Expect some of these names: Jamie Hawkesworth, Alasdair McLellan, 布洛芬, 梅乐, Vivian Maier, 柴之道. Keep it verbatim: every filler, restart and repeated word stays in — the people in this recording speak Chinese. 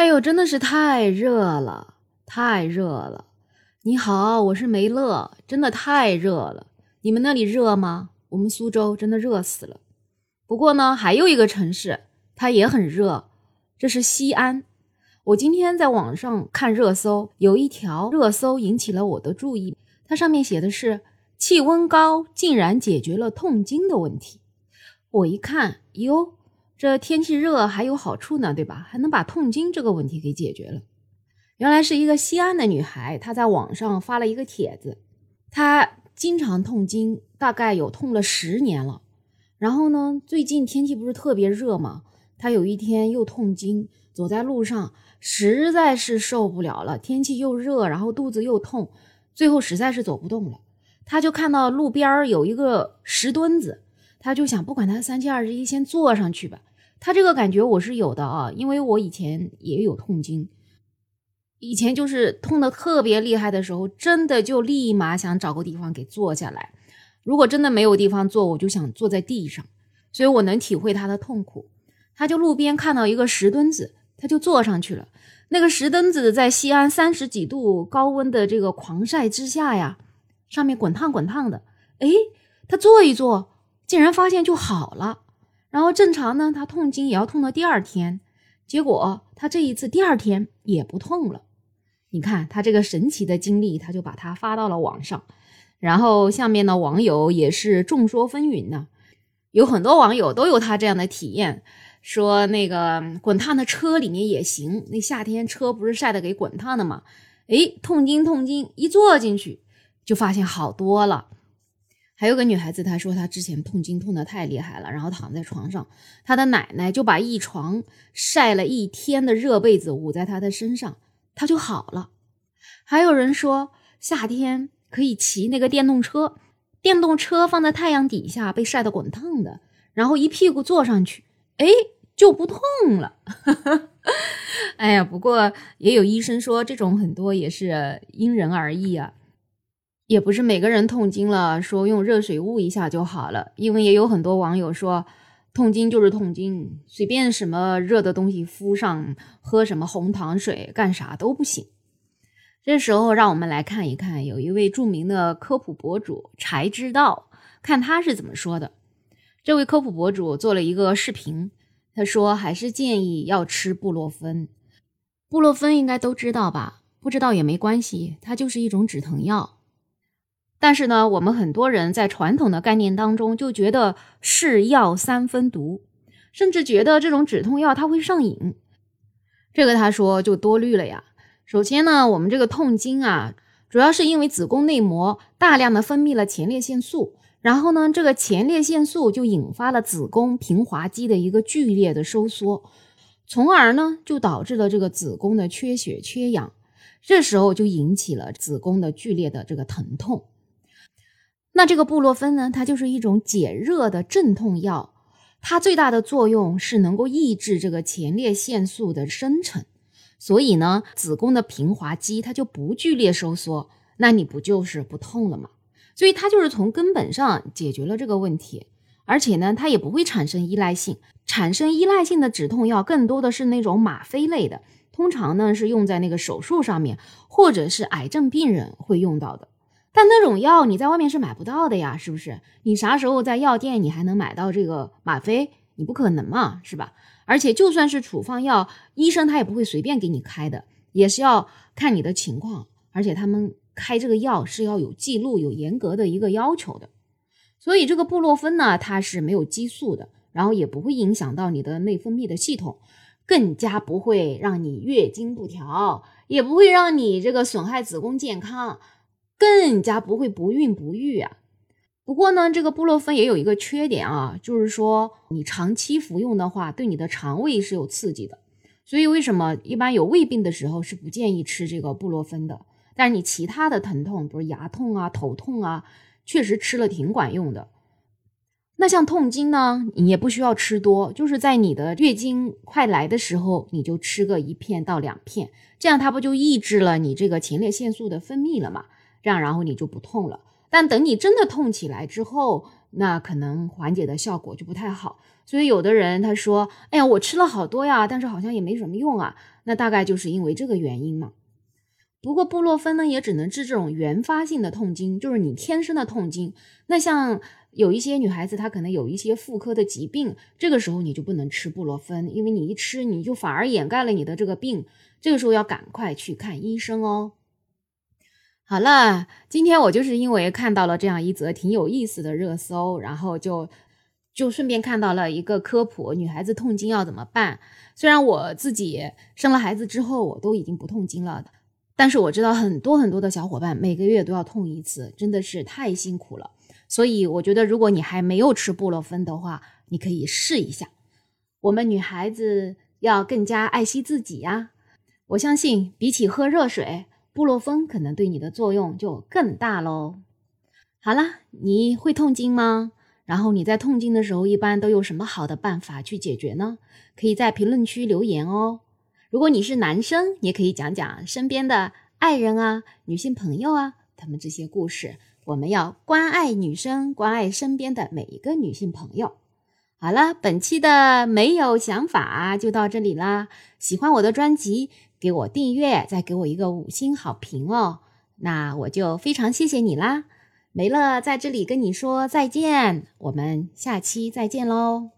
哎呦，真的是太热了，太热了！你好，我是梅乐，真的太热了。你们那里热吗？我们苏州真的热死了。不过呢，还有一个城市，它也很热，这是西安。我今天在网上看热搜，有一条热搜引起了我的注意，它上面写的是气温高竟然解决了痛经的问题。我一看，哟，这天气热还有好处呢，对吧？还能把痛经这个问题给解决了。原来是一个西安的女孩，她在网上发了一个帖子，她经常痛经，大概有痛了十年了。然后呢，最近天气不是特别热嘛，她有一天又痛经，走在路上实在是受不了了，天气又热，然后肚子又痛，最后实在是走不动了。他就看到路边有一个石墩子，他就想不管他三七二十一，先坐上去吧。他这个感觉我是有的啊，因为我以前也有痛经，以前就是痛得特别厉害的时候，真的就立马想找个地方给坐下来。如果真的没有地方坐，我就想坐在地上，所以我能体会他的痛苦。他就路边看到一个石墩子，他就坐上去了。那个石墩子在西安三十几度高温的这个狂晒之下呀，上面滚烫滚烫的。诶，他坐一坐，竟然发现就好了。然后正常呢，他痛经也要痛到第二天，结果他这一次第二天也不痛了。你看他这个神奇的经历，他就把它发到了网上。然后下面呢，网友也是众说纷纭呢，有很多网友都有他这样的体验，说那个滚烫的车里面也行，那夏天车不是晒得给滚烫的嘛？诶，痛经痛经，一坐进去就发现好多了。还有个女孩子，她说她之前痛经痛得太厉害了，然后躺在床上，她的奶奶就把一床晒了一天的热被子捂在她的身上，她就好了。还有人说夏天可以骑那个电动车，电动车放在太阳底下被晒得滚烫的，然后一屁股坐上去，哎，就不痛了。哎呀，不过也有医生说这种很多也是因人而异啊，也不是每个人痛经了说用热水捂一下就好了。因为也有很多网友说痛经就是痛经，随便什么热的东西敷上，喝什么红糖水，干啥都不行。这时候让我们来看一看有一位著名的科普博主柴之道，看他是怎么说的。这位科普博主做了一个视频，他说还是建议要吃布洛芬。布洛芬应该都知道吧，不知道也没关系，它就是一种止疼药。但是呢，我们很多人在传统的概念当中就觉得是药三分毒，甚至觉得这种止痛药它会上瘾。这个他说就多虑了呀。首先呢，我们这个痛经啊，主要是因为子宫内膜大量的分泌了前列腺素，然后呢，这个前列腺素就引发了子宫平滑肌的一个剧烈的收缩，从而呢就导致了这个子宫的缺血缺氧，这时候就引起了子宫的剧烈的这个疼痛。那这个布洛芬呢，它就是一种解热的镇痛药，它最大的作用是能够抑制这个前列腺素的生成，所以呢，子宫的平滑肌它就不剧烈收缩，那你不就是不痛了吗？所以它就是从根本上解决了这个问题，而且呢，它也不会产生依赖性。产生依赖性的止痛药更多的是那种吗啡类的，通常呢是用在那个手术上面，或者是癌症病人会用到的。但那种药你在外面是买不到的呀，是不是？你啥时候在药店你还能买到这个吗啡？你不可能嘛，是吧？而且就算是处方药，医生他也不会随便给你开的，也是要看你的情况，而且他们开这个药是要有记录，有严格的一个要求的。所以这个布洛芬呢，它是没有激素的，然后也不会影响到你的内分泌的系统，更加不会让你月经不调，也不会让你这个损害子宫健康，更加不会不孕不育啊。不过呢，这个布洛芬也有一个缺点啊，就是说你长期服用的话，对你的肠胃是有刺激的。所以为什么一般有胃病的时候是不建议吃这个布洛芬的？但是你其他的疼痛，比如牙痛啊、头痛啊，确实吃了挺管用的。那像痛经呢，你也不需要吃多，就是在你的月经快来的时候，你就吃个一片到两片，这样它不就抑制了你这个前列腺素的分泌了嘛？这样然后你就不痛了。但等你真的痛起来之后，那可能缓解的效果就不太好，所以有的人他说，哎呀，我吃了好多呀，但是好像也没什么用啊，那大概就是因为这个原因嘛。不过布洛芬呢，也只能治这种原发性的痛经，就是你天生的痛经。那像有一些女孩子，她可能有一些妇科的疾病，这个时候你就不能吃布洛芬，因为你一吃，你就反而掩盖了你的这个病，这个时候要赶快去看医生哦。好了，今天我就是因为看到了这样一则挺有意思的热搜，然后就就顺便看到了一个科普，女孩子痛经要怎么办。虽然我自己生了孩子之后，我都已经不痛经了，但是我知道很多很多的小伙伴每个月都要痛一次，真的是太辛苦了。所以我觉得如果你还没有吃布洛芬的话，你可以试一下。我们女孩子要更加爱惜自己呀、啊、我相信比起喝热水，布洛芬可能对你的作用就更大咯。好啦，你会痛经吗？然后你在痛经的时候一般都有什么好的办法去解决呢？可以在评论区留言哦。如果你是男生，也可以讲讲身边的爱人啊、女性朋友啊，他们这些故事。我们要关爱女生，关爱身边的每一个女性朋友。好了，本期的没有想法就到这里啦。喜欢我的专辑，给我订阅，再给我一个五星好评哦。那我就非常谢谢你啦。梅乐在这里跟你说再见，我们下期再见喽。